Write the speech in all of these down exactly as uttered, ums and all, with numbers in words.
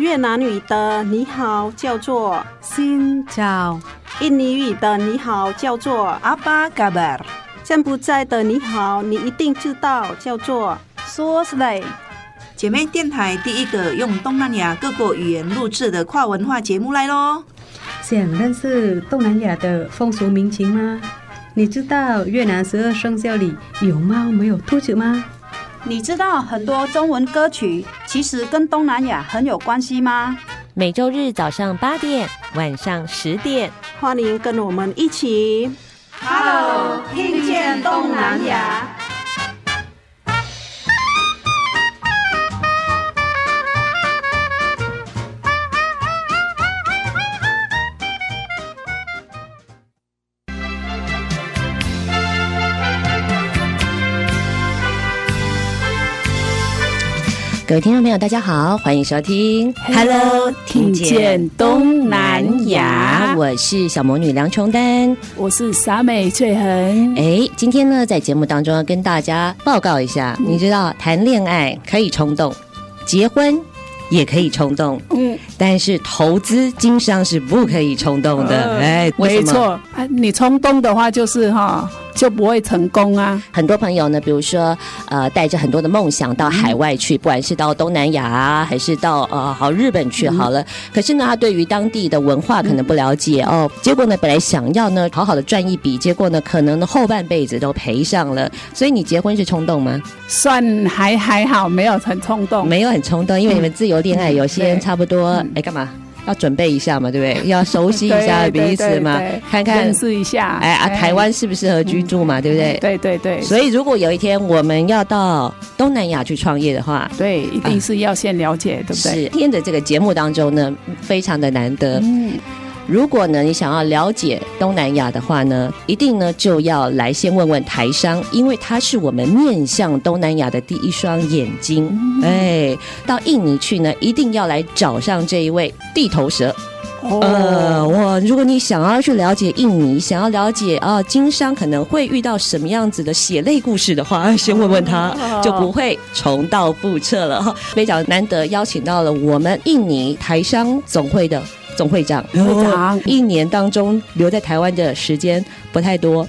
越南语的你好叫做 Xin chào， 印尼语的你好叫做 Apa kabar， 柬埔寨的你好你一定知道叫做 Sosai。姐妹电台第一个用东南亚各国语言录制的跨文化节目来咯。想认识东南亚的风俗民情吗？你知道越南十二生肖里有猫没有兔子吗？你知道很多中文歌曲其实跟东南亚很有关系吗？每周日早上八点，晚上十点，欢迎跟我们一起 Hello 听见东南亚。各位听众朋友大家好，欢迎收听 Hello 听见东南亚，我是小魔女梁琼丹，我是傻美翠恒。哎，今天呢在节目当中要跟大家报告一下、嗯、你知道谈恋爱可以冲动，结婚也可以冲动，嗯，但是投资经商是不可以冲动的。哎、呃，没错、啊，你冲动的话就是哈、哦、就不会成功啊。很多朋友呢，比如说呃，带着很多的梦想到海外去，不管是到东南亚、啊、还是到呃好日本去好了、嗯，可是呢，他对于当地的文化可能不了解、嗯、哦，结果呢，本来想要呢好好的赚一笔，结果呢，可能后半辈子都赔上了。所以你结婚是冲动吗？算还还好，没有很冲动，没有很冲动，因为你们自由。恋爱有些人差不多，哎、嗯，干、欸、嘛？要准备一下嘛，对不对？要熟悉一下彼此嘛，对对对对看看认识一下，哎、欸、啊，台湾适不适合居住嘛、嗯，对不对？对对对。所以如果有一天我们要到东南亚去创业的话，对，一定是要先了解，啊、对不对？是。今天的这个节目当中呢，非常的难得。嗯。如果呢你想要了解东南亚的话呢，一定呢就要来先问问台商，因为它是我们面向东南亚的第一双眼睛、嗯、哎，到印尼去呢一定要来找上这一位地头蛇哦、呃，我如果你想要去了解印尼，想要了解啊经商可能会遇到什么样子的血泪故事的话，先问问他，就不会重蹈覆辙了。非常难得邀请到了我们印尼台商总会的总会长，会长一年当中留在台湾的时间不太多，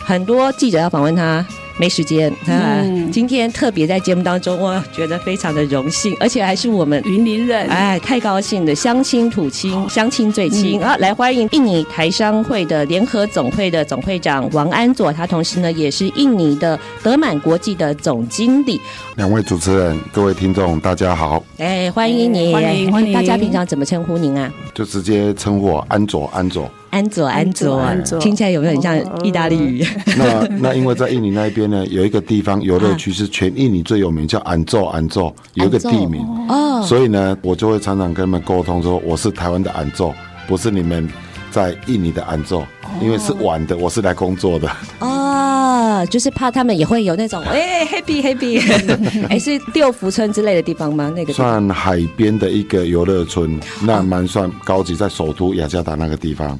很多记者要访问他没时间、嗯啊、今天特别在节目当中我觉得非常的荣幸，而且还是我们云林人，哎，太高兴了，乡亲土亲，乡亲最亲、嗯啊、来欢迎印尼台商会的联合总会的总会长王安佐，他同时呢也是印尼的德满国际的总经理。两位主持人，各位听众大家好，哎，欢迎你、嗯、欢迎欢迎。大家平常怎么称呼您啊？就直接称呼我安佐安佐安佐安佐，听起来有没有很像意大利语？那那因为在印尼那边呢，有一个地方游乐区是全印尼最有名，叫安佐安佐，有一个地名哦，所以呢，我就会常常跟他们沟通说，我是台湾的安佐，不是你们在印尼的安佐，因为是玩的，我是来工作的。哦，就是怕他们也会有那种哎、欸、happy happy， 哎、欸、是六福村之类的地方吗？那个算海边的一个游乐村，那蛮算高级，在首都雅加达那个地方，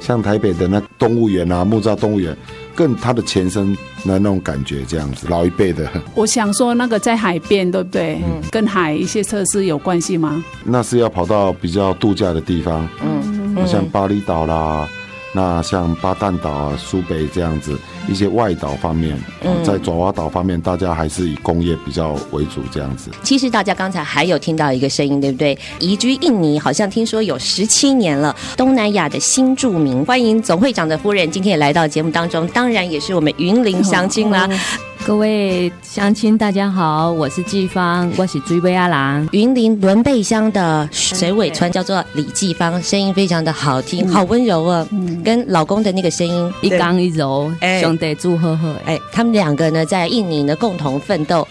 像台北的那动物园啊，木栅动物园。更它的前身的那种感觉，这样子老一辈的。我想说那个在海边对不对、嗯、跟海一些设施有关系吗？那是要跑到比较度假的地方，嗯，像巴厘岛啦，那像巴淡岛啊、苏北这样子一些外岛方面、嗯哦、在爪哇岛方面大家还是以工业比较为主这样子。其实大家刚才还有听到一个声音对不对？移居印尼好像听说有十七年了，东南亚的新住民。欢迎总会长的夫人今天也来到节目当中，当然也是我们云林乡亲啦、哦哦、各位乡亲大家好，我是季芳，我是追贝阿郎。云林伦贝乡的水尾村叫做李季芳，声音非常的好听、嗯、好温柔啊、嗯、跟老公的那个声音一刚一柔、欸得祝贺贺，哎，他们两个呢在印尼呢共同奋斗。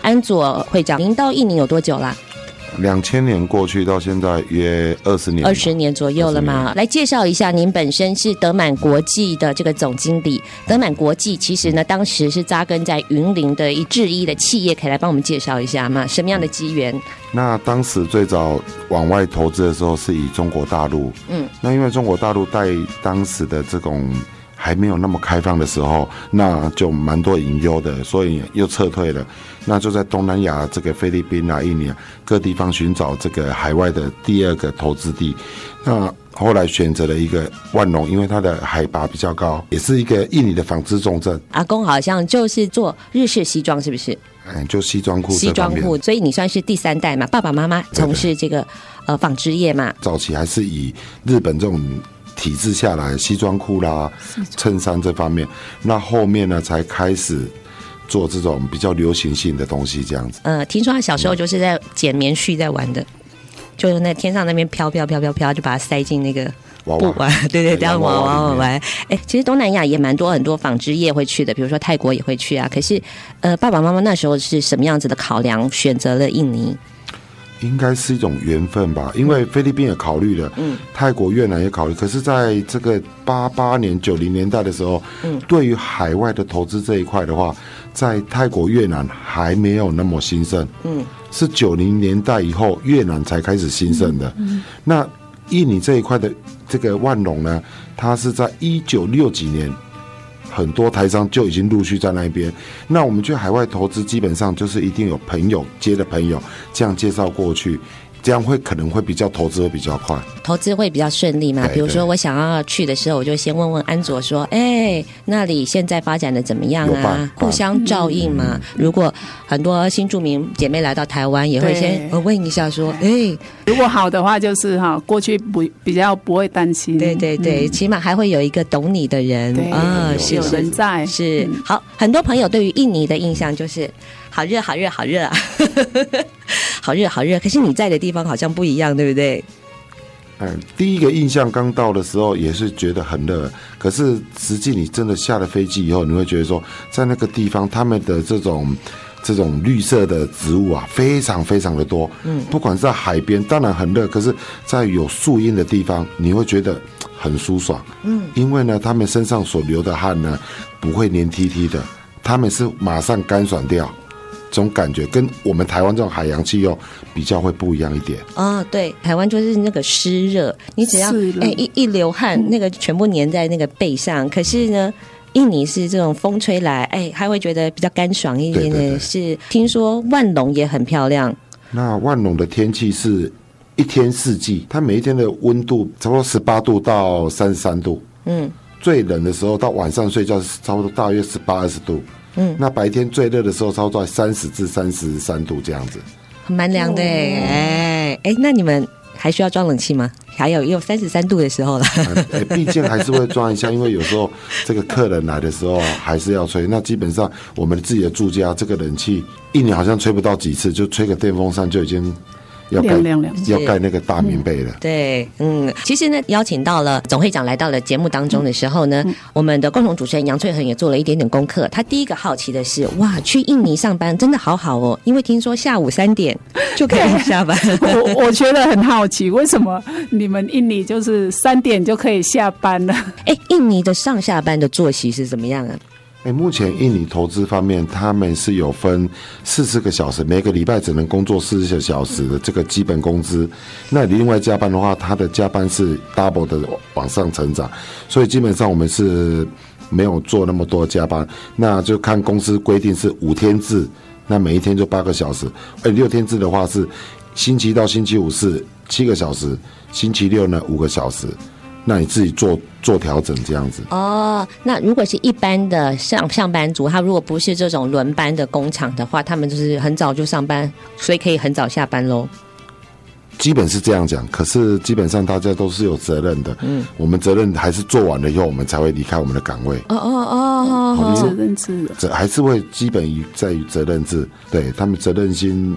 安佐会长，您到印尼有多久啦？两千年过去到现在约二十年，二十年左右了嘛。来介绍一下，您本身是德满国际的这个总经理。德满国际其实呢，当时是扎根在云林的一制衣的企业，可以来帮我们介绍一下嘛？什么样的机缘？那当时最早往外投资的时候是以中国大陆，嗯，那因为中国大陆带当时的这种。还没有那么开放的时候，那就蛮多隐忧的，所以又撤退了。那就在东南亚这个菲律宾啊、印尼啊各地方寻找这个海外的第二个投资地。那后来选择了一个万隆，因为它的海拔比较高，也是一个印尼的纺织重镇。阿公好像就是做日式西装，是不是？嗯，就西装裤这方面。西装裤，所以你算是第三代嘛？爸爸妈妈从事这个呃纺织业嘛？早期还是以日本这种体制下来，西装裤啦、衬衫这方面。那后面呢，才开始做这种比较流行性的东西，这样子。呃，听说他小时候就是在剪棉絮在玩的。就是那天上那边飘飘飘飘飘，就把它塞进那个布啊，对对，当娃娃玩。哎，其实东南亚也蛮多很多纺织业会去的，比如说泰国也会去啊。可是，呃，爸爸妈妈那时候是什么样子的考量，选择了印尼？应该是一种缘分吧，因为菲律宾也考虑了，嗯，泰国、越南也考虑。可是，在这个八八年、九零年代的时候，嗯，对于海外的投资这一块的话，在泰国、越南还没有那么兴盛，嗯，是九零年代以后越南才开始兴盛的。嗯，那印尼这一块的这个万隆呢，它是在一九六几年。很多台商就已经陆续在那边。那我们去海外投资，基本上就是一定有朋友接的朋友这样介绍过去，这样会可能会比较投资会比较快，投资会比较顺利嘛。对对，比如说我想要去的时候，我就先问问安卓说：“哎，那里现在发展的怎么样啊？”互相照应嘛。嗯、如果很多新住民姐妹来到台湾，也会先问一下说：“哎，如果好的话，就是哈，过去不比较不会担心。”对对对，嗯、起码还会有一个懂你的人啊，是有人在是、嗯、好。很多朋友对于印尼的印象就是好热，好热，好热啊！好热好热，可是你在的地方好像不一样，对不对？嗯，第一个印象刚到的时候也是觉得很热，可是实际你真的下了飞机以后，你会觉得说，在那个地方他们的这种这种绿色的植物啊，非常非常的多。嗯，不管是在海边，当然很热，可是在有树荫的地方，你会觉得很舒爽。嗯，因为呢，他们身上所流的汗呢，不会黏 T T 的，他们是马上干爽掉。这种感觉跟我们台湾这种海洋气候比较会不一样一点啊、哦，对，台湾就是那个湿热，你只要、欸、一, 一流汗，那个全部黏在那个背上。可是呢，印尼是这种风吹来，哎、欸，还会觉得比较干爽一点呢。是听说万隆也很漂亮，那万隆的天气是一天四季，它每一天的温度差不多十八度到三十三度，嗯，最冷的时候到晚上睡觉是差不多大约十八二十度。嗯，那白天最热的时候，差不多三十至三十三度这样子，蛮凉的哎、欸、哎、欸，那你们还需要装冷气吗？还有也有三十三度的时候了，哎、嗯，毕、欸、竟还是会装一下，因为有时候这个客人来的时候还是要吹。那基本上我们自己的住家这个冷气一年好像吹不到几次，就吹个电风扇就已经。要盖要盖那个大棉被了、嗯。对，嗯，其实呢，邀请到了总会长来到了节目当中的时候呢，嗯、我们的共同主持人杨萃恆也做了一点点功课。他第一个好奇的是，哇，去印尼上班真的好好哦，因为听说下午三点就可以下班。我我觉得很好奇，为什么你们印尼就是三点就可以下班了？哎，印尼的上下班的作息是怎么样啊？欸、目前印尼投资方面，他们是有分四十个小时，每个礼拜只能工作四十个小时的这个基本工资。那另外加班的话，他的加班是 double 的往上成长，所以基本上我们是没有做那么多加班。那就看公司规定是五天制，那每一天就八个小时。欸、六天制的话是星期一到星期五是七个小时，星期六呢五个小时。那你自己做做调整这样子哦。那如果是一般的上上班族，他如果不是这种轮班的工厂的话，他们就是很早就上班，所以可以很早下班咯。基本是这样讲，可是基本上大家都是有责任的。嗯，我们责任还是做完了以后，我们才会离开我们的岗位。哦哦哦，责任制，这还是会基本于在于责任制，对他们责任心。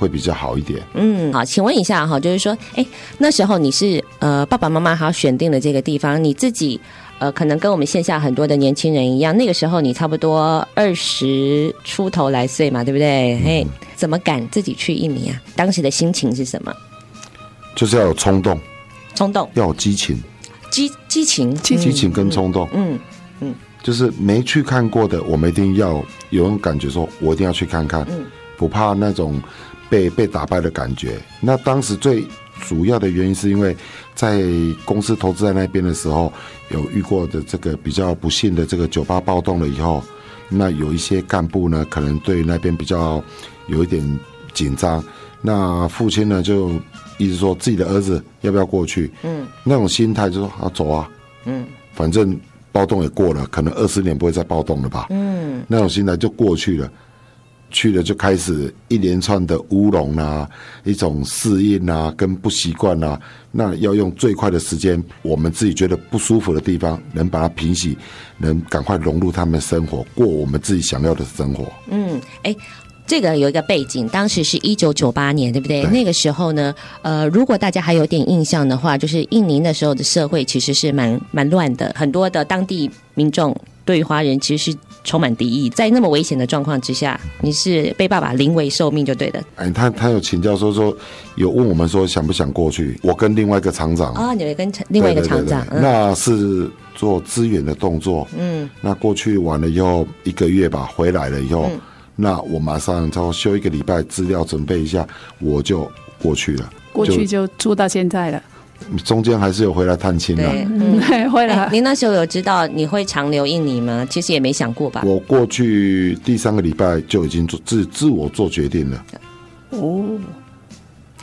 会比较好一点。嗯，好，请问一下哈，就是说，哎，那时候你是呃爸爸妈妈好选定了这个地方，你自己呃可能跟我们线下很多的年轻人一样，那个时候你差不多二十出头来岁嘛，对不对？哎、嗯，怎么敢自己去印尼啊？当时的心情是什么？就是要有冲动，冲动要有激情，激激情，激情跟冲动，嗯 嗯, 嗯，就是没去看过的，我们一定要有种感觉，说我一定要去看看，嗯、不怕那种。被被打败的感觉。那当时最主要的原因是因为在公司投资在那边的时候，有遇过的这个比较不幸的这个酒吧暴动了以后，那有一些干部呢，可能对那边比较有一点紧张，那父亲呢就一直说自己的儿子要不要过去，嗯，那种心态就说啊走啊，嗯，反正暴动也过了，可能二十年不会再暴动了吧，嗯，那种心态就过去了。去了就开始一连串的乌龙啊，一种适应啊跟不习惯啊，那要用最快的时间，我们自己觉得不舒服的地方能把它平息，能赶快融入他们的生活，过我们自己想要的生活。嗯，哎、欸，这个有一个背景，当时是一九九八年，对不 对, 對？那个时候呢，呃，如果大家还有点印象的话，就是印尼那时候的社会其实是蛮蛮乱的，很多的当地民众对于华人其实是充满敌意，在那么危险的状况之下，你是被爸爸临危受命就对的。哎，他他有请教说说，有问我们说想不想过去？我跟另外一个厂长啊、哦，你们跟另外一个厂长，对对对对、嗯，那是做支援的动作。嗯，那过去完了以后一个月吧，回来了以后，嗯、那我马上就休一个礼拜，资料准备一下，我就过去了。过去就住到现在了。中间还是有回来探亲了，嗯，回来、欸。您那时候有知道你会长留印尼吗？其实也没想过吧。我过去第三个礼拜就已经做自自我做决定了。哦，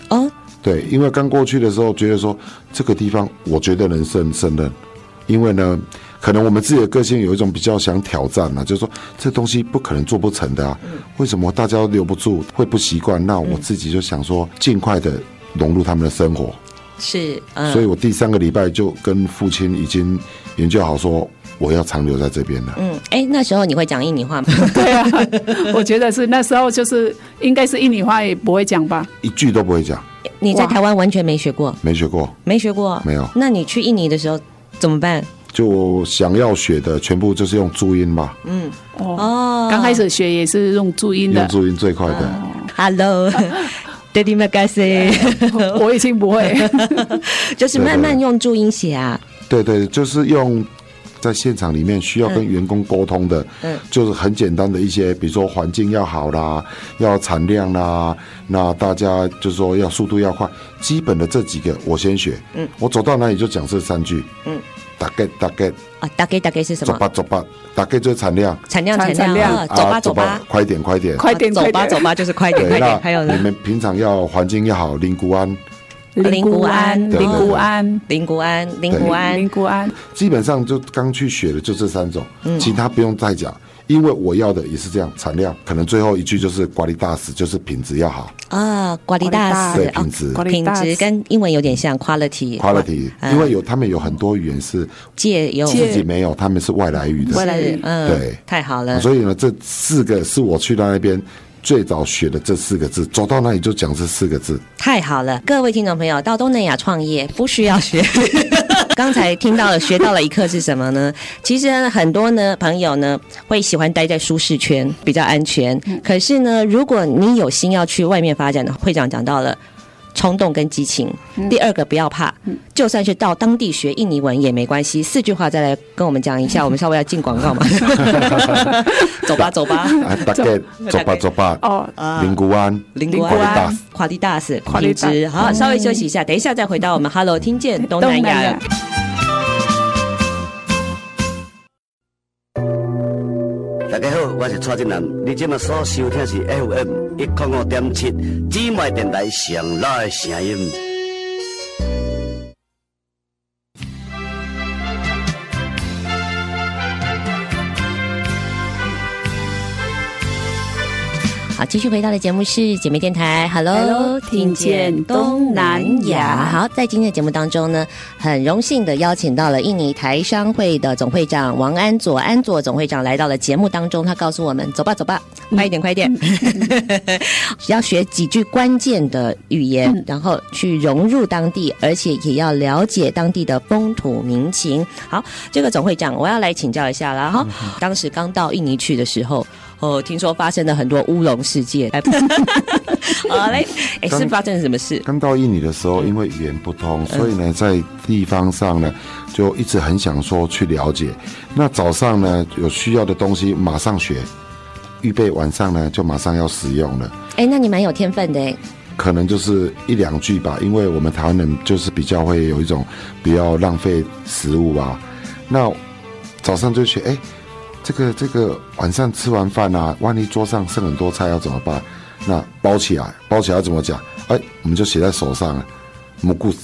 哦，对，因为刚过去的时候觉得说这个地方我觉得能胜胜任，因为呢，可能我们自己的个性有一种比较想挑战嘛、啊，就是说这东西不可能做不成的啊，嗯、为什么大家都留不住，会不习惯？那我自己就想说尽快的融入他们的生活。是、嗯，所以我第三个礼拜就跟父亲已经研究好说我要长留在这边了。嗯，哎、欸，那时候你会讲印尼话吗？对啊，我觉得是那时候就是应该是印尼话也不会讲吧，一句都不会讲。你在台湾完全没学过？没学过，没学过，没有。那你去印尼的时候怎么办？就想要学的全部就是用注音吧。嗯，哦，刚开始学也是用注音的，用注音最快的。哦、Hello 。Terima kasih 我已经不会就是慢慢用注音写啊。对 对, 對，就是用在现场里面需要跟员工沟通的、嗯、就是很简单的一些，比如说环境要好啦，要产量啦，那大家就是说要速度要快，基本的这几个我先学、嗯、我走到哪里就讲这三句。嗯，大概大概啊，大概大概是什么？走吧走吧，大概就是产量，产量产量，走吧走吧，快点快点，快点走吧走吧，就是快点快点。还有你们平常要环境要好，林固安，林固安，林固安，林固安，林固安，林固安。基本上就刚去学的就这三种，其他不用再讲，因为我要的也是这样，产量。可能最后一句就是瓜力大使，就是品质要好啊，瓜力大使，对品质，品质跟英文有点像 quality，quality， quality,、啊、因为有他们有很多语言是借用自己没有，他们是外来语的，外来语，嗯，对，太好了。所以呢，这四个是我去到那边最早学的这四个字，走到那里就讲这四个字，太好了。各位听众朋友，到东南亚创业不需要学。刚才听到了学到了一课是什么呢？其实很多呢朋友呢会喜欢待在舒适圈，比较安全。可是呢，如果你有心要去外面发展的，会长讲到了冲动跟激情。第二个不要怕，就算是到当地学印尼文也没关系。四句话再来跟我们讲一下，我们稍微要进广告嘛。走吧走吧，大概走吧走吧。哦，林固安，林固安，跨地大使，品质好。稍微休息一下，等一下再回到我们 Hello 听见东南亚。大家好，我是蔡振南，你今麦所收听是 F M 一零五点七姊妹电台上老的声音。好，继续回到的节目是姐妹电台 Hello, Hello 听见东南亚。好，在今天的节目当中呢，很荣幸的邀请到了印尼台商会的总会长王安佐，安佐总会长来到了节目当中。他告诉我们走吧走吧，快一点快一点，要学几句关键的语言，然后去融入当地，而且也要了解当地的风土民情。好，这个总会长我要来请教一下啦。哈，当时刚到印尼去的时候，哦，听说发生了很多乌龙事件。好嘞，哎，是发生了什么事？刚到印尼的时候，因为语言不通，嗯、所以呢，在地方上呢，就一直很想说去了解。那早上呢，有需要的东西马上学，预备晚上呢就马上要使用了。哎，那你蛮有天分的哎。可能就是一两句吧，因为我们台湾人就是比较会有一种不要浪费食物啊。那早上就觉得哎，这个这个晚上吃完饭啊，万一桌上剩很多菜要怎么办？那包起来，包起来怎么讲？哎，我们就写在手上了，蘑菇子。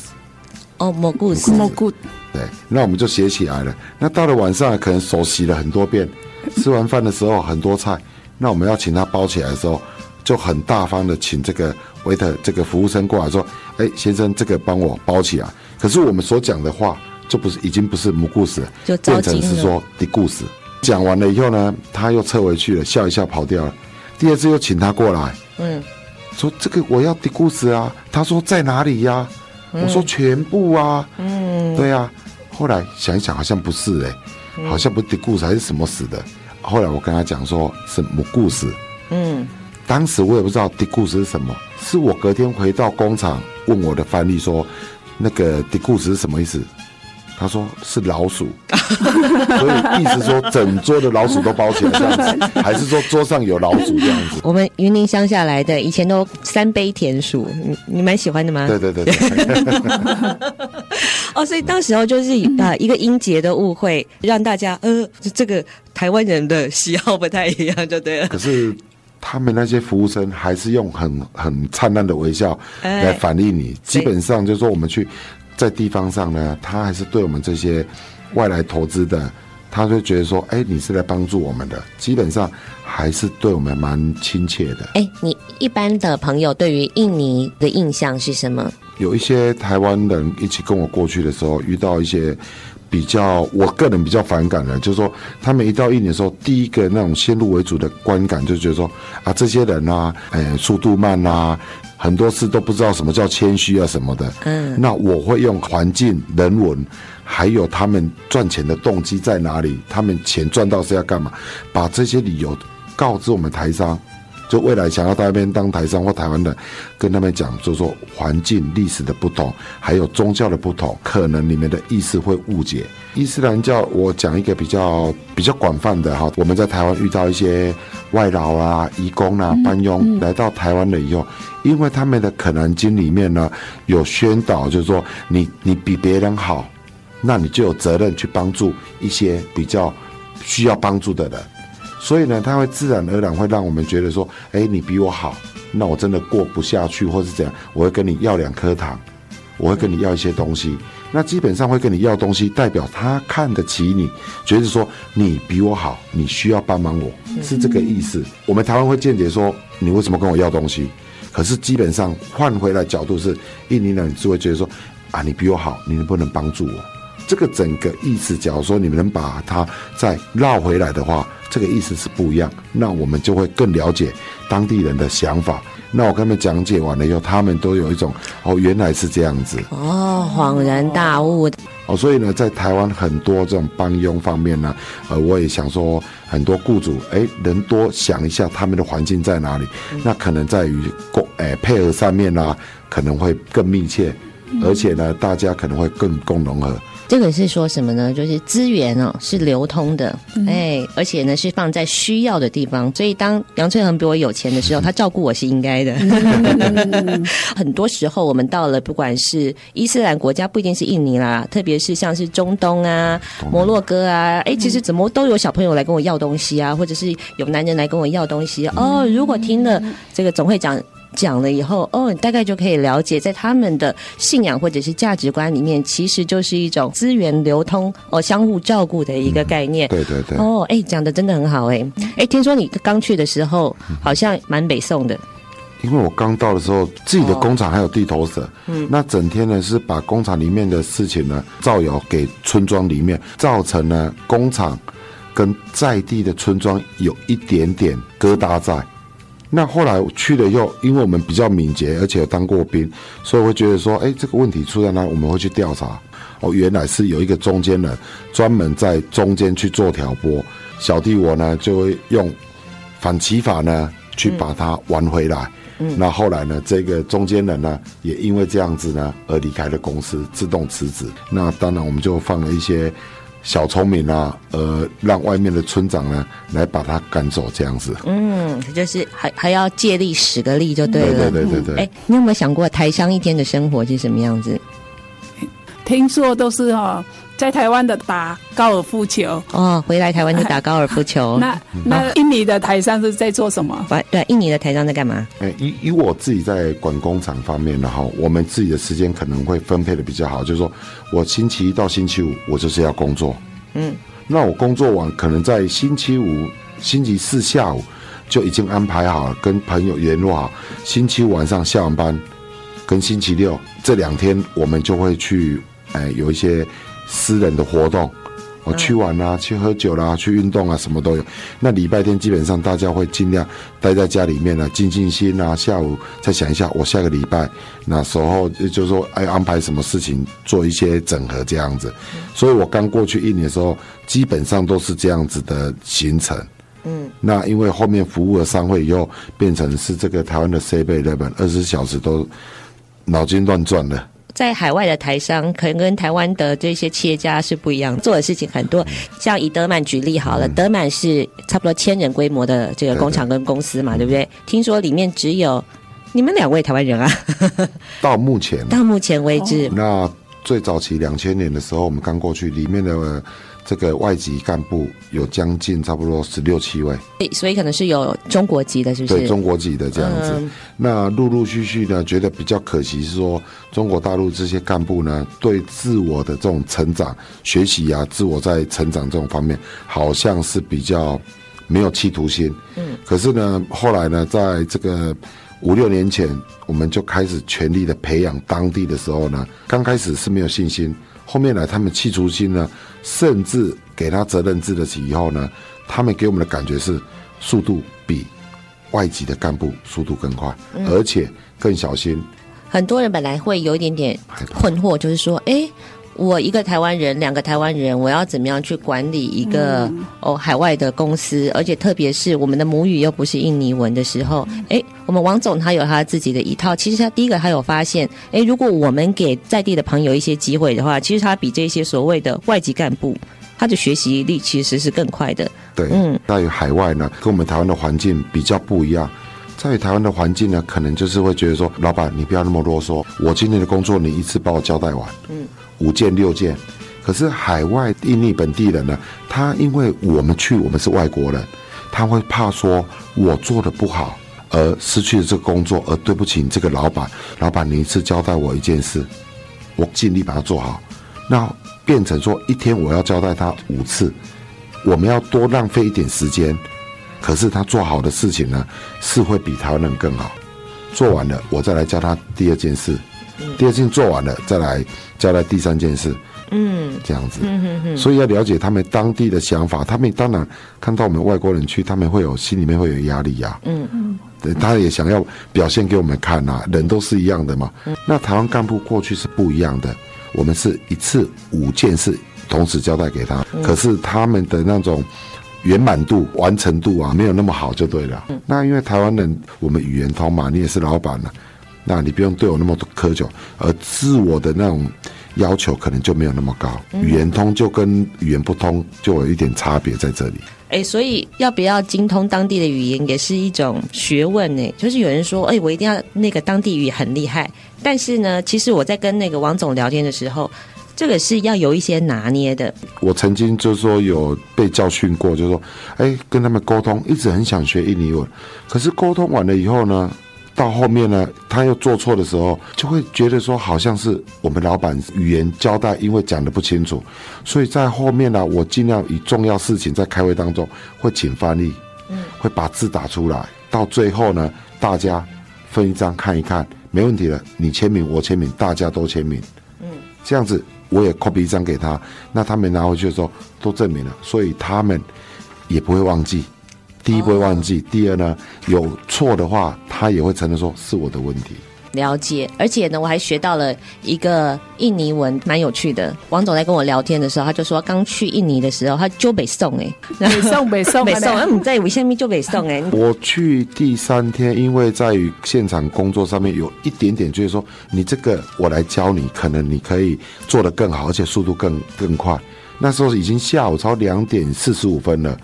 哦，蘑菇子，蘑菇。对，那我们就写起来了。那到了晚上，可能手洗了很多遍，吃完饭的时候很多菜，那我们要请他包起来的时候，就很大方的请这个 waiter 这个服务生过来说：“哎，先生，这个帮我包起来。”可是我们所讲的话，就不是已经不是蘑菇子了，就变成是说的故事。讲完了以后呢，他又撤回去了，笑一笑跑掉了。第二次又请他过来，嗯，说这个我要的故事啊。他说在哪里呀、啊？嗯、我说全部啊，嗯，对啊。后来想一想，好像不是哎、欸，嗯、好像不是的故事还是什么死的。后来我跟他讲说是母故事，嗯，当时我也不知道的故事是什么，是我隔天回到工厂问我的翻译说，那个的故事是什么意思？他说是老鼠，所以意思说整桌的老鼠都包起来这样子，还是说桌上有老鼠这样子？我们云林乡下来的，以前都三杯田鼠，你你蛮喜欢的吗？对对对对。哦，所以当时候就是啊、呃、一个音节的误会，让大家呃这个台湾人的喜好不太一样就对了。可是他们那些服务生还是用很很灿烂的微笑来反映你，基本上就是说我们去。在地方上呢，他还是对我们这些外来投资的，他就觉得说，哎、欸，你是来帮助我们的，基本上还是对我们蛮亲切的。哎、欸，你一般的朋友对于印尼的印象是什么？有一些台湾人一起跟我过去的时候，遇到一些比较我个人比较反感的，就是说他们一到印尼的时候，第一个那种先入为主的观感就觉得说，啊，这些人啊，哎、欸，速度慢啊。很多事都不知道什么叫谦虚啊什么的，嗯，那我会用环境、人文，还有他们赚钱的动机在哪里，他们钱赚到是要干嘛，把这些理由告知我们台商，就未来想要到那边当台商或台湾人，跟他们讲，就是说环境、历史的不同，还有宗教的不同，可能你们的意识会误解。伊斯兰教，我讲一个比较比较广泛的哈，我们在台湾遇到一些外劳啊、移工啊、搬佣、嗯嗯、来到台湾了以后。因为他们的《可兰经》里面呢有宣导，就是说你你比别人好，那你就有责任去帮助一些比较需要帮助的人，所以呢，他会自然而然会让我们觉得说，哎，你比我好，那我真的过不下去，或是怎样，我会跟你要两颗糖，我会跟你要一些东西，那基本上会跟你要东西，代表他看得起你，觉得说你比我好，你需要帮忙我，是这个意思。我们台湾会间接说，你为什么跟我要东西？可是基本上换回来角度是，印尼人就会觉得说，啊，你比我好，你能不能帮助我？这个整个意思，假如说你们能把它再绕回来的话，这个意思是不一样。那我们就会更了解当地人的想法。那我跟他们讲解完了以后，他们都有一种哦，原来是这样子哦，恍然大悟。哦，所以呢，在台湾很多这种帮佣方面呢，呃，我也想说，很多雇主哎，能多想一下他们的环境在哪里，嗯、那可能在于共哎配合上面啦、啊，可能会更密切，嗯、而且呢，大家可能会更共融合。这个是说什么呢？就是资源哦是流通的，哎、嗯，而且呢是放在需要的地方。所以当杨萃恆比我有钱的时候，他照顾我是应该的。嗯、很多时候我们到了不管是伊斯兰国家，不一定是印尼啦，特别是像是中东啊、摩洛哥啊，哎，其实怎么都有小朋友来跟我要东西啊，或者是有男人来跟我要东西、啊、哦。如果听了这个总会讲。讲了以后，哦，你大概就可以了解，在他们的信仰或者是价值观里面，其实就是一种资源流通哦，相互照顾的一个概念。嗯、对对对。哦，哎，讲的真的很好哎哎，听说你刚去的时候好像蛮北宋的。因为我刚到的时候，自己的工厂还有地头蛇，哦嗯、那整天呢是把工厂里面的事情呢造谣给村庄里面，造成呢工厂跟在地的村庄有一点点疙瘩在。那后来去了以后，因为我们比较敏捷，而且有当过兵，所以我会觉得说，哎，这个问题出在哪，我们会去调查。哦，原来是有一个中间人专门在中间去做挑拨。小弟我呢就会用反其法呢去把它玩回来。嗯、那后来呢，这个中间人呢也因为这样子呢而离开了公司，自动辞职。那当然我们就放了一些小聪明啊，呃，让外面的村长呢来把他赶走这样子。嗯，就是还还要借力使个力就对了。对对对对对。哎、嗯，你有没有想过台商一天的生活是什么样子？听说都是哈、哦，在台湾的打高尔夫球哦，回来台湾就打高尔夫球。那那印尼的台商是在做什么？啊、对，印尼的台商在干嘛？哎，以以我自己在管工厂方面，然后我们自己的时间可能会分配的比较好，就是说我星期一到星期五我就是要工作，嗯，那我工作完可能在星期五、星期四下午就已经安排好了，跟朋友联络好，星期五晚上下完班跟星期六这两天我们就会去。哎，有一些私人的活动，我、哦、去玩啦、啊，去喝酒啦、啊，去运动啊，什么都有。那礼拜天基本上大家会尽量待在家里面呢、啊，静静心啊。下午再想一下，我下个礼拜那时候就是说，哎，安排什么事情做一些整合这样子。所以我刚过去一年的时候，基本上都是这样子的行程。嗯，那因为后面服务了商会以后，变成是这个台湾的 七 eleven 二十四小时都脑筋乱转的。在海外的台商可能跟台湾的这些企业家是不一样，做的事情很多。像以德满举例好了，嗯、德满是差不多千人规模的这个工厂跟公司嘛， 对, 对, 对不对？听说里面只有你们两位台湾人啊。到目前，到目前为止，哦、那最早期两千年的时候，我们刚过去，里面的这个外籍干部有将近差不多十六七位，所以可能是有中国籍的，是不是？对，中国籍的这样子。嗯、那陆陆续续呢，觉得比较可惜是说，中国大陆这些干部呢，对自我的这种成长、学习啊，自我在成长这种方面，好像是比较没有企图心。嗯。可是呢，后来呢，在这个五六年前，我们就开始全力的培养当地的时候呢，刚开始是没有信心。后面来他们企图心呢，甚至给他责任制的起以后呢，他们给我们的感觉是速度比外籍的干部速度更快，嗯、而且更小心。很多人本来会有一点点困惑，就是说，哎，我一个台湾人，两个台湾人，我要怎么样去管理一个、嗯、哦海外的公司？而且特别是我们的母语又不是印尼文的时候，哎。我们王总他有他自己的一套，其实他第一个他有发现，哎，如果我们给在地的朋友一些机会的话，其实他比这些所谓的外籍干部，他的学习力其实是更快的。对，嗯，在海外呢，跟我们台湾的环境比较不一样。在台湾的环境呢，可能就是会觉得说，老板你不要那么啰嗦，我今天的工作你一次帮我交代完，嗯，五件六件。可是海外印尼本地人呢，他因为我们去我们是外国人，他会怕说我做的不好。而失去了这个工作，而对不起这个老板，老板你一次交代我一件事，我尽力把它做好，那变成说一天我要交代他五次，我们要多浪费一点时间，可是他做好的事情呢，是会比台湾人更好。做完了，我再来教他第二件事，第二件做完了，再来交代第三件事。嗯，这样子，所以要了解他们当地的想法。他们当然看到我们外国人去，他们会有心里面会有压力呀、啊。嗯嗯，对，他也想要表现给我们看啊，人都是一样的嘛。那台湾干部过去是不一样的，我们是一次五件事同时交代给他，可是他们的那种圆满度、完成度啊，没有那么好就对了。那因为台湾人我们语言通嘛，你也是老板了、啊，那你不用对我那么苛求，而自我的那种。要求可能就没有那么高，语言通就跟语言不通就有一点差别在这里。哎、欸，所以要不要精通当地的语言也是一种学问呢、欸？就是有人说，哎、欸，我一定要那个当地语很厉害，但是呢，其实我在跟那个王总聊天的时候，这个是要有一些拿捏的。我曾经就是说有被教训过，就是说，哎、欸，跟他们沟通，一直很想学印尼文，可是沟通完了以后呢？到后面呢，他又做错的时候，就会觉得说好像是我们老板语言交代，因为讲得不清楚，所以在后面呢、啊，我尽量以重要事情在开会当中会请翻译，会把字打出来，到最后呢，大家分一张看一看，没问题了，你签名我签名，大家都签名，嗯，这样子我也 copy 一张给他，那他们拿回去的时候都证明了，所以他们也不会忘记。第一不会忘记，第二呢，有错的话，他也会承认说是我的问题。了解，而且呢，我还学到了一个印尼文，蛮有趣的。王总在跟我聊天的时候，他就说，刚去印尼的时候，他就北宋哎，北宋北宋北宋，嗯，在我下面就北宋哎。我去第三天，因为在于现场工作上面有一点点，就是说，你这个我来教你，可能你可以做得更好，而且速度更更快。那时候已经下午超两点四十五分了。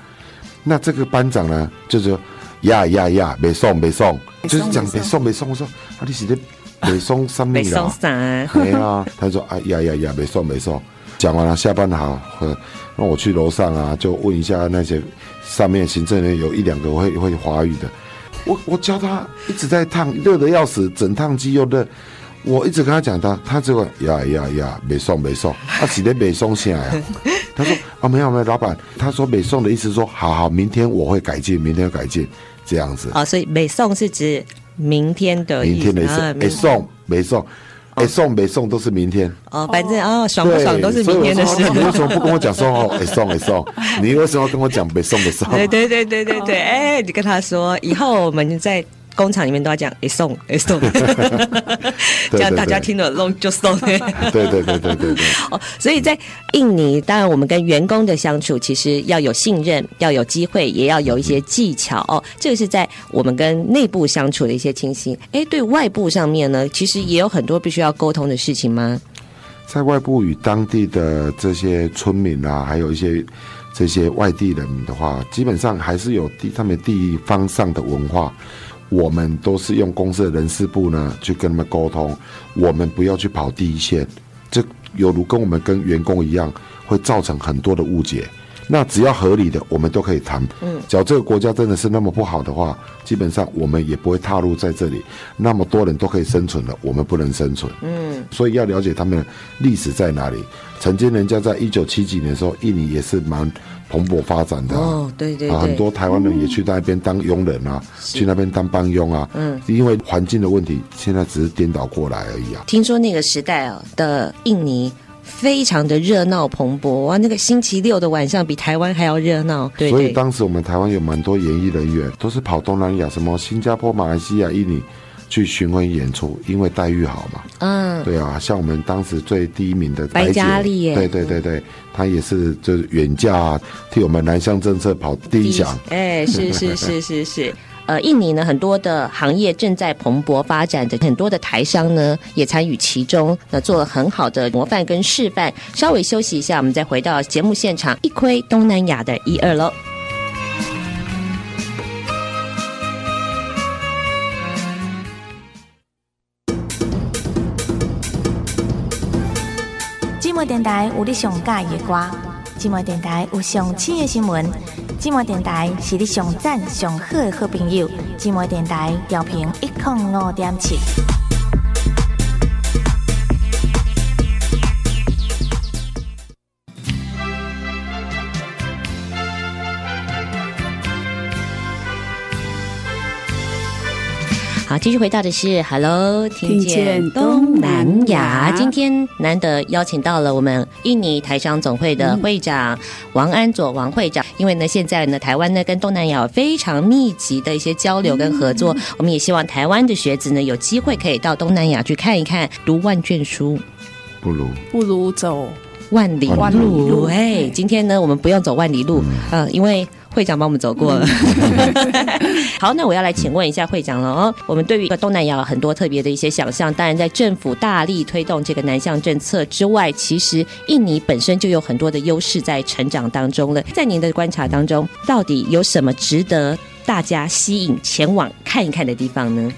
那这个班长呢，就说呀呀呀，别送别送，就是讲别送别送。我说啊，你是在别送什么啦？别送啥？没啊。他说啊呀呀呀，别送别送。讲完了，下班好，那我去楼上啊，就问一下那些上面行政人员，有一两个会会华语的。我我教他一直在烫，热的要死，整烫机又热。我一直跟他讲他，他这个呀呀呀，没送没送，他是在没送下呀。他说啊，没有没有，老板，他说没送的意思说，好好，明天我会改进，明天改进这样子。哦，所以没送是指明天的意思，明天的没送没送。哎、欸，送没送都是明天哦，反正哦，爽不爽都是明天的事。你为什么不跟我讲说哦？哎、欸，送哎、欸、送，你为什么要跟我讲没送没送？对对对对对对，哎、欸，你跟他说，以后我们在工厂里面都要讲哎、欸、送哎、欸、送，这样大家听得懂就送。对对对对对对。哦，所以在印尼，当然我们跟员工的相处，其实要有信任，要有机会，也要有一些技巧哦。这个是在我们跟内部相处的一些情形。哎，对外部上面呢，其实也有很多必须要沟通的事情吗？在外部与当地的这些村民啊，还有一些这些外地人的话，基本上还是有地他们地方上的文化。我们都是用公司的人事部呢去跟他们沟通，我们不要去跑第一线，这有如跟我们跟员工一样，会造成很多的误解。那只要合理的，我们都可以谈。嗯，只要这个国家真的是那么不好的话，基本上我们也不会踏入在这里。那么多人都可以生存了，我们不能生存。嗯，所以要了解他们的历史在哪里。曾经人家在一九七几年的时候，印尼也是蛮蓬勃发展的、啊、哦，对对对、啊，很多台湾人也去那边当佣人啊，去那边当帮佣啊，嗯，因为环境的问题，现在只是颠倒过来而已啊。听说那个时代啊的印尼非常的热闹蓬勃哇，那个星期六的晚上比台湾还要热闹，对对。所以当时我们台湾有蛮多演艺人员都是跑东南亚，什么新加坡、马来西亚、印尼去巡回演出，因为待遇好嘛。嗯，对啊，像我们当时最第一名的白嘉莉耶，对对对对，他也是就是远嫁、啊、替我们南向政策跑第一响。哎，是是是是是。呃，印尼呢，很多的行业正在蓬勃发展着，很多的台商呢也参与其中，那做了很好的模范跟示范。稍微休息一下，我们再回到节目现场，一窥东南亚的一二喽。寂寞电台有你上喜欢的歌，寂寞电台有上新的新闻。寂寞电台是你上赞上好的好朋友。寂寞电台调频一零五点七。好，继续回到的是 Hello 听见东南亚。今天难得邀请到了我们印尼台商总会的会长王安佐王会长，因为呢现在呢台湾呢跟东南亚有非常密集的一些交流跟合作，我们也希望台湾的学子呢有机会可以到东南亚去看一看，读万卷书不如不如走万里路。哎，今天呢我们不用走万里路，呃，因为会长帮我们走过了。好，那我要来请问一下会长了哦。我们对于东南亚有很多特别的一些想象，当然在政府大力推动这个南向政策之外，其实印尼本身就有很多的优势在成长当中了。在您的观察当中，到底有什么值得大家吸引前往看一看的地方呢？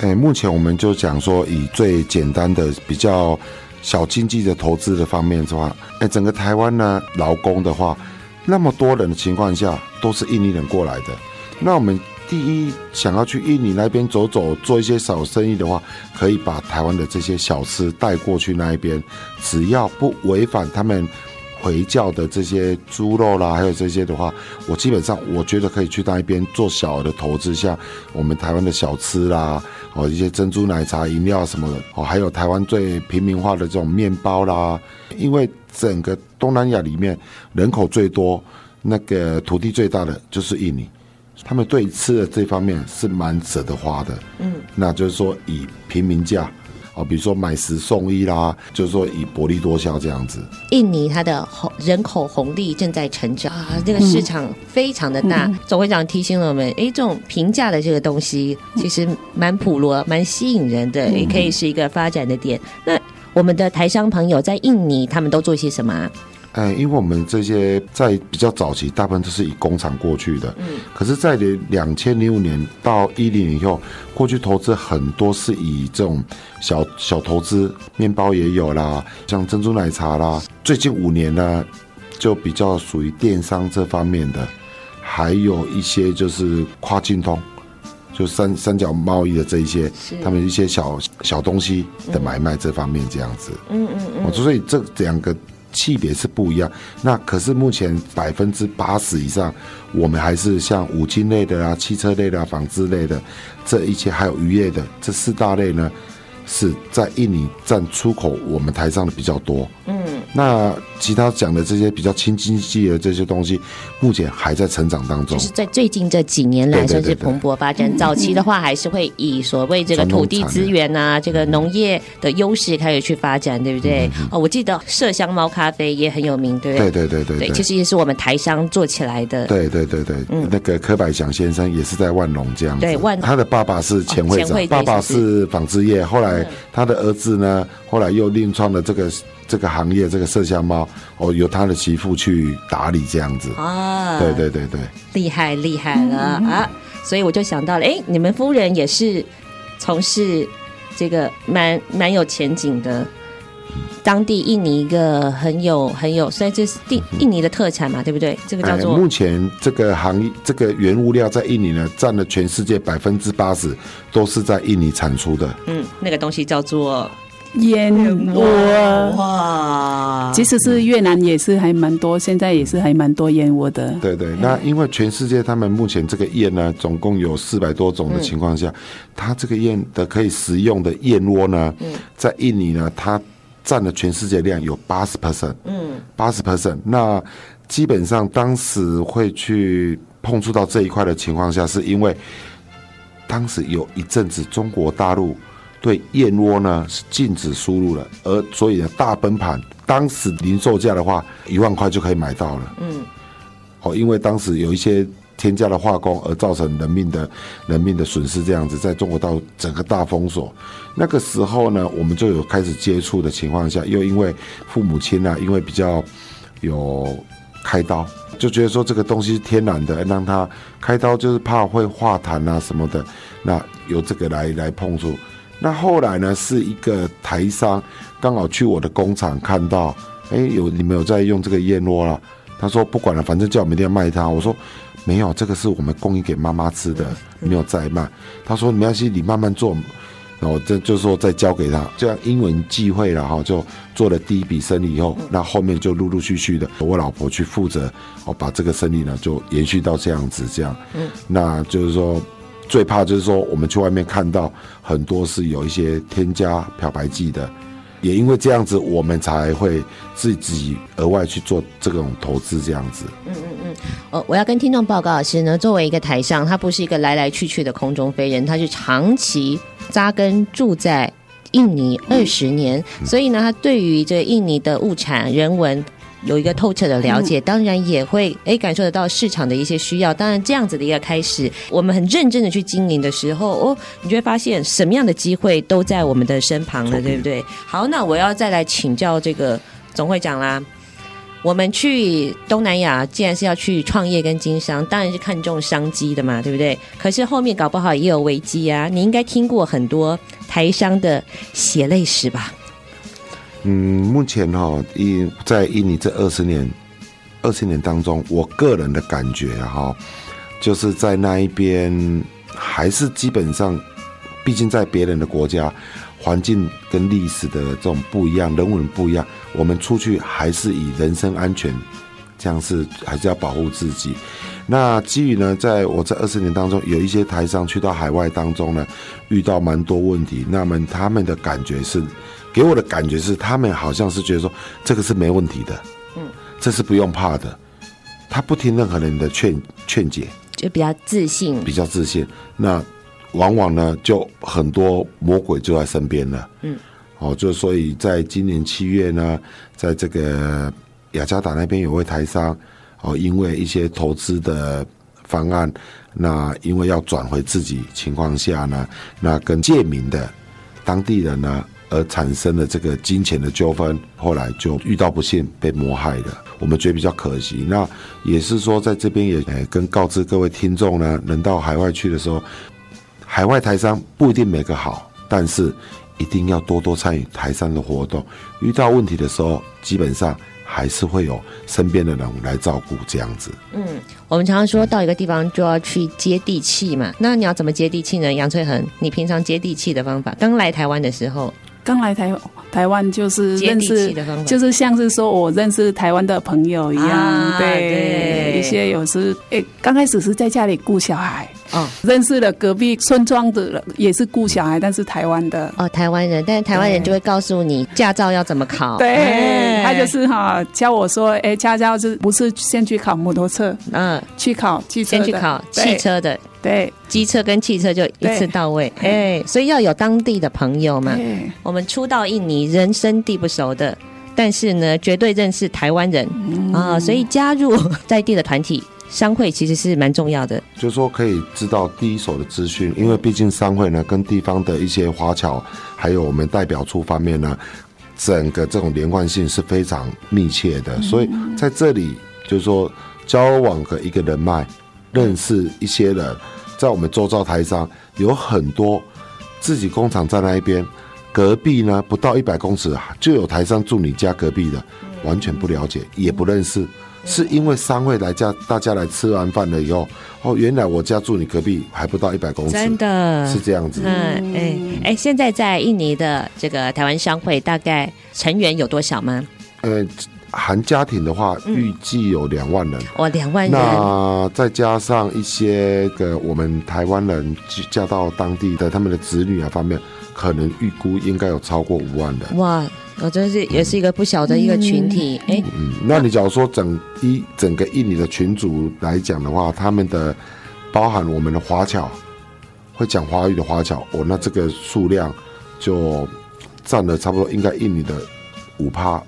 哎，目前我们就讲说以最简单的比较小经济的投资的方面的话，哎，整个台湾呢劳工的话，那么多人的情况下都是印尼人过来的，那我们第一想要去印尼那边走走，做一些小生意的话，可以把台湾的这些小吃带过去那一边，只要不违反他们回教的这些猪肉啦，还有这些的话，我基本上我觉得可以去那一边做小的投资，像我们台湾的小吃啦，哦，一些珍珠奶茶、饮料什么的，哦，还有台湾最平民化的这种面包啦，因为整个东南亚里面人口最多，那个土地最大的就是印尼，他们对吃的这方面是蛮舍得花的。嗯，那就是说以平民价哦，比如说买十送一啦，就是说以薄利多销这样子。印尼它的人口红利正在成长啊，这个市场非常的大。嗯、总会长提醒了我们，哎，这种平价的这个东西其实蛮普罗、蛮吸引人的，也可以是一个发展的点。那我们的台商朋友在印尼，他们都做些什么、啊？哎，因为我们这些在比较早期，大部分都是以工厂过去的。嗯。可是，在两千零五年到一零年以后，过去投资很多是以这种小小投资，面包也有啦，像珍珠奶茶啦。最近五年呢，就比较属于电商这方面的，还有一些就是跨境通，就三三角贸易的这一些，他们一些小小东西的买卖这方面这样子。嗯嗯嗯。所以这两个级别是不一样，那可是目前百分之八十以上，我们还是像五金类的啊、汽车类的啊、纺织类的，这一些还有渔业的这四大类呢，是在印尼占出口我们台上的比较多。嗯，那其他讲的这些比较轻经济的这些东西，目前还在成长当中。就是在最近这几年来算是蓬勃发展，对对对对。早期的话还是会以所谓这个土地资源啊、这个农业的优势开始去发展，对不对？嗯嗯哦，我记得麝香猫咖啡也很有名，对不对？对对对 对, 对, 对，其实也是我们台商做起来的。对对对对，嗯，那个柯百祥先生也是在万隆这样子。对，万他的爸爸是前会长，哦、前会爸爸是纺织业，后来他的儿子呢，后来又另创了这个。这个行业，这个麝香猫哦，由他的媳妇去打理这样子啊，对对对对，厉害厉害了，嗯，啊！所以我就想到了，哎，你们夫人也是从事这个蛮蛮有前景的，当地印尼一个很有很有，所以这是印尼的特产嘛，对不对？这个叫做，哎，目前这个行业这个原物料在印尼呢，占了全世界百分之八十都是在印尼产出的。嗯，那个东西叫做。燕窝，哇！其实是越南也是还蛮多，现在也是还蛮多燕窝的。对对，那因为全世界他们目前这个燕呢，总共有四百多种的情况下，嗯，它这个燕的可以食用的燕窝呢，嗯，在印尼呢，它占了全世界量有八十 percent， 嗯，八十 percent。那基本上当时会去碰触到这一块的情况下，是因为当时有一阵子中国大陆。对燕窝呢是禁止输入了，而所以呢大本盘当时零售价的话，一万块就可以买到了。嗯，哦，因为当时有一些添加的化工而造成人命的人命的损失，这样子在中国大陆整个大封锁。那个时候呢，我们就有开始接触的情况下，又因为父母亲啊，因为比较有开刀，就觉得说这个东西是天然的，让它开刀就是怕会化痰啊什么的，那由这个来来碰触。那后来呢，是一个台商刚好去我的工厂看到，哎，有你们有在用这个燕窝啦？他说不管了，反正叫我们一定要卖它。我说没有，这个是我们供应给妈妈吃的，没有再卖。他说没关系，你慢慢做，然后这就是说再交给他，这样因缘际会了哈，就做了第一笔生意以后，那后面就陆陆续续的，我老婆去负责，我把这个生意呢就延续到这样子，这样，那就是说。最怕就是说，我们去外面看到很多是有一些添加漂白剂的，也因为这样子，我们才会自己额外去做这种投资这样子。嗯嗯嗯。哦，我要跟听众报告的是呢，作为一个台商，他不是一个来来去去的空中飞人，他是长期扎根住在印尼二十年，嗯，所以呢，他对于这印尼的物产、人文。有一个透彻的了解，当然也会诶感受得到市场的一些需要。当然这样子的一个开始，我们很认真的去经营的时候，哦，你就会发现什么样的机会都在我们的身旁了，对不对？好，那我要再来请教这个总会长啦。我们去东南亚，既然是要去创业跟经商，当然是看重商机的嘛，对不对？可是后面搞不好也有危机啊。你应该听过很多台商的血泪史吧？嗯，目前哈，哦，在印尼这二十年，二十年当中，我个人的感觉哈，哦，就是在那一边还是基本上，毕竟在别人的国家，环境跟历史的这种不一样，人文不一样，我们出去还是以人身安全，这样是还是要保护自己。那基于呢，在我这二十年当中，有一些台商去到海外当中呢，遇到蛮多问题，那么他们的感觉是。给我的感觉是，他们好像是觉得说，这个是没问题的，嗯，这是不用怕的。他不听任何人的劝劝解，就比较自信，比较自信。那往往呢，就很多魔鬼就在身边了，嗯，哦，就所以在今年七月呢，在这个雅加达那边有位台商，哦，因为一些投资的方案，那因为要转回自己情况下呢，那跟借民的当地人呢。而产生了这个金钱的纠纷，后来就遇到不幸被谋害了，我们觉得比较可惜。那也是说在这边也跟告知各位听众呢，能到海外去的时候，海外台商不一定每个好，但是一定要多多参与台商的活动，遇到问题的时候基本上还是会有身边的人来照顾这样子。嗯，我们常常说到一个地方就要去接地气嘛，那你要怎么接地气呢？杨萃衡，你平常接地气的方法，刚来台湾的时候，刚来台台湾就是认识，就是像是说我认识台湾的朋友一样，啊、对, 对一些有时诶，刚开始是在家里顾小孩，哦，认识了隔壁村庄的也是顾小孩，但是台湾的哦，台湾人，但是台湾人就会告诉你驾照要怎么考，对，哎、他就是哈、啊、教我说，诶，驾照是不是先去考摩托车，嗯，去考汽车，先去考汽车的。对，机车跟汽车就一次到位，哎，所以要有当地的朋友嘛。我们初到印尼，人生地不熟的，但是呢，绝对认识台湾人啊、嗯哦，所以加入在地的团体。商会其实是蛮重要的，就是说可以知道第一手的资讯，因为毕竟商会呢，跟地方的一些华侨，还有我们代表处方面呢，整个这种连贯性是非常密切的，所以在这里就是说交往的一个人脉，认识一些人。在我们周遭台商有很多自己工厂在那一边，隔壁呢不到一百公尺就有台商住你家隔壁的，完全不了解也不认识，是因为商会来家大家来吃完饭了以后，哦，原来我家住你隔壁还不到一百公尺，真的是这样子。嗯，哎哎，现在在印尼的这个台湾商会大概成员有多少吗？呃。含家庭的话，预计有两万人。哇、嗯，两、哦、万人！那再加上一些个我们台湾人嫁到当地的他们的子女啊方面，可能预估应该有超过五万人。哇，我真是也是一个不小的一个群体。哎、嗯欸嗯，那你假如说整一整个印尼的群组来讲的话，他们的包含我们的华侨，会讲华语的华侨，哦，那这个数量就占了差不多应该印尼的五趴。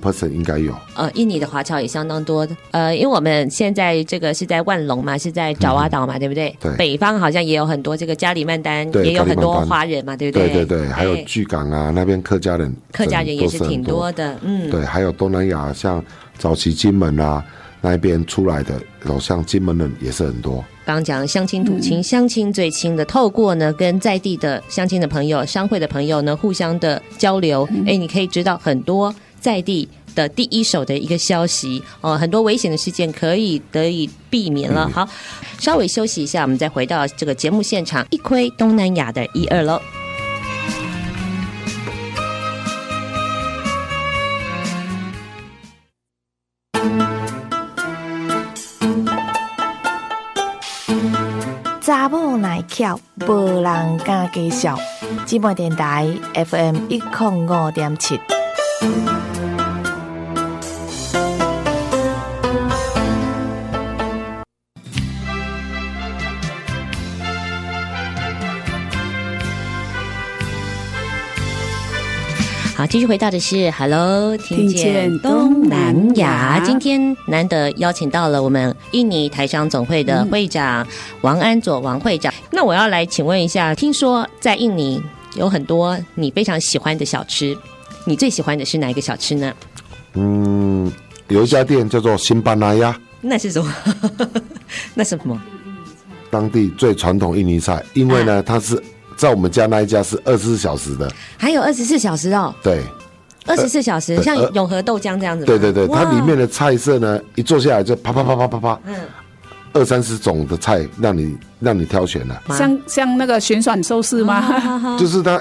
百分之五 应该有，呃，印尼的华侨也相当多的，呃，因为我们现在这个是在万隆嘛，是在爪哇岛嘛，对不对？对，北方好像也有很多这个加里曼丹，也有很多华人嘛，对不对？对对对，还有巨港啊，那边客家人，客家人也是挺多的，嗯，对，还有东南亚像早期金门啊那边出来的，然后像金门人也是很多。刚讲乡亲土亲，乡亲最亲的，透过呢跟在地的乡亲的朋友、商会的朋友呢互相的交流，哎，你可以知道很多在地的第一手的一个消息，呃、很多危险的事件可以得以避免了。好，稍微休息一下，我们再回到这个节目现场，一窥东南亚的一二喽。查某耐巧，无人敢介绍。寂寞电台 F M 一零五点七。好，继续回到的是 Hello 听见东南亚，今天难得邀请到了我们印尼台商总会的会长王安佐王会长。那我要来请问一下，听说在印尼有很多你非常喜欢的小吃，你最喜欢的是哪一个小吃呢？嗯，有一家店叫做辛巴那亚。那是什么？那什么？当地最传统印尼菜，因为呢，啊、它是在我们家那一家是二十四小时的，还有二十四小时哦。对，二十四小时、呃，像永和豆浆这样子。对对对，它里面的菜色呢，一坐下来就啪啪啪啪啪啪，嗯，二三十种的菜让你让你挑选了。像像那个旋转寿司吗？哦、就是它。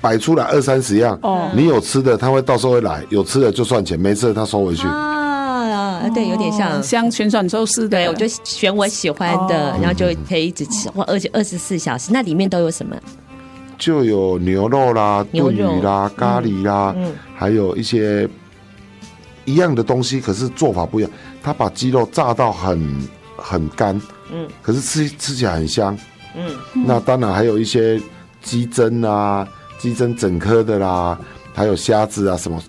摆出来二三十样，哦，你有吃的他会到时候会来，有吃的就算钱，没吃的他收回去啊。对，有点像、哦、像旋转寿司的，对，我就选我喜欢的，哦、然后就可以一直吃，哇，而且二十四小时，那里面都有什么？就有牛肉啦、炖鱼啦、咖喱啦，嗯嗯、还有一些一样的东西，可是做法不一样。他把鸡肉炸到很很干，嗯，可是吃吃起来很香，嗯。那当然还有一些鸡胗啊。鸡胗整颗的啦，还有虾子啊，什么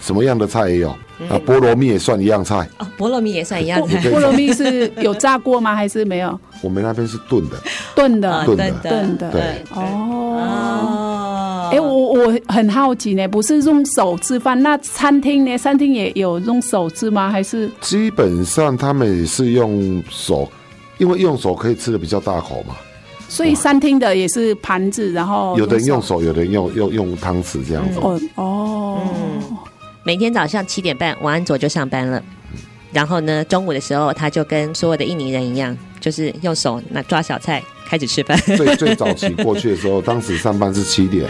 什么样的菜也有、嗯、啊。菠萝蜜也算一样菜啊、哦，菠萝蜜也算一样菜。菠萝蜜是有炸过吗？还是没有？我们那边是炖的，炖的，炖的，炖的。对，哦。哎、欸，我我很好奇呢，不是用手吃饭，那餐厅呢？餐厅也有用手吃吗？还是基本上他们也是用手，因为用手可以吃的比较大口嘛。所以餐厅的也是盘子，然后有的人用手，有的人用用用汤匙这样子。嗯、哦、嗯，每天早上七点半，王安佐就上班了。然后呢，中午的时候，他就跟所有的印尼人一样，就是用手拿抓小菜。开始吃饭。最最早期过去的时候，当时上班是七点，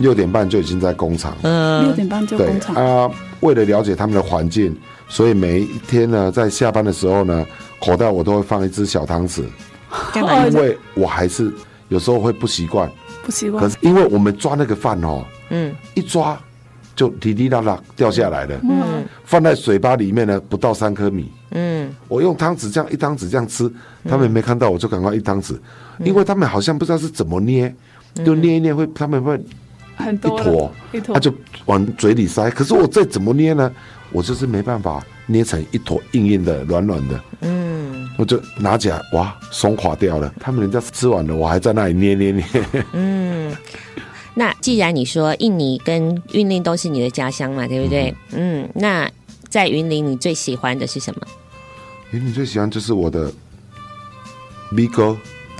六点半就已经在工厂。嗯，六点半就工厂。啊，为了了解他们的环境，所以每一天呢，在下班的时候呢，口袋我都会放一只小汤匙，因为我还是有时候会不习惯，不习惯。可是因为我们抓那个饭哦，嗯，一抓就滴滴答答掉下来了，嗯，放在嘴巴里面呢，不到三颗米。嗯，我用汤匙这样一汤匙这样吃，他们没看到我就赶快一汤匙、嗯，因为他们好像不知道是怎么捏，嗯、就捏一捏会他们会一坨一坨，他、啊、就往嘴里塞。可是我再怎么捏呢，我就是没办法捏成一坨硬硬的、软软的。嗯，我就拿起来，哇，松垮掉了。他们人家吃完了，我还在那里捏捏捏。嗯。那既然你说印尼跟云林都是你的家乡嘛，对不对？嗯，嗯那在云林你最喜欢的是什么？云林最喜欢就是我的米糕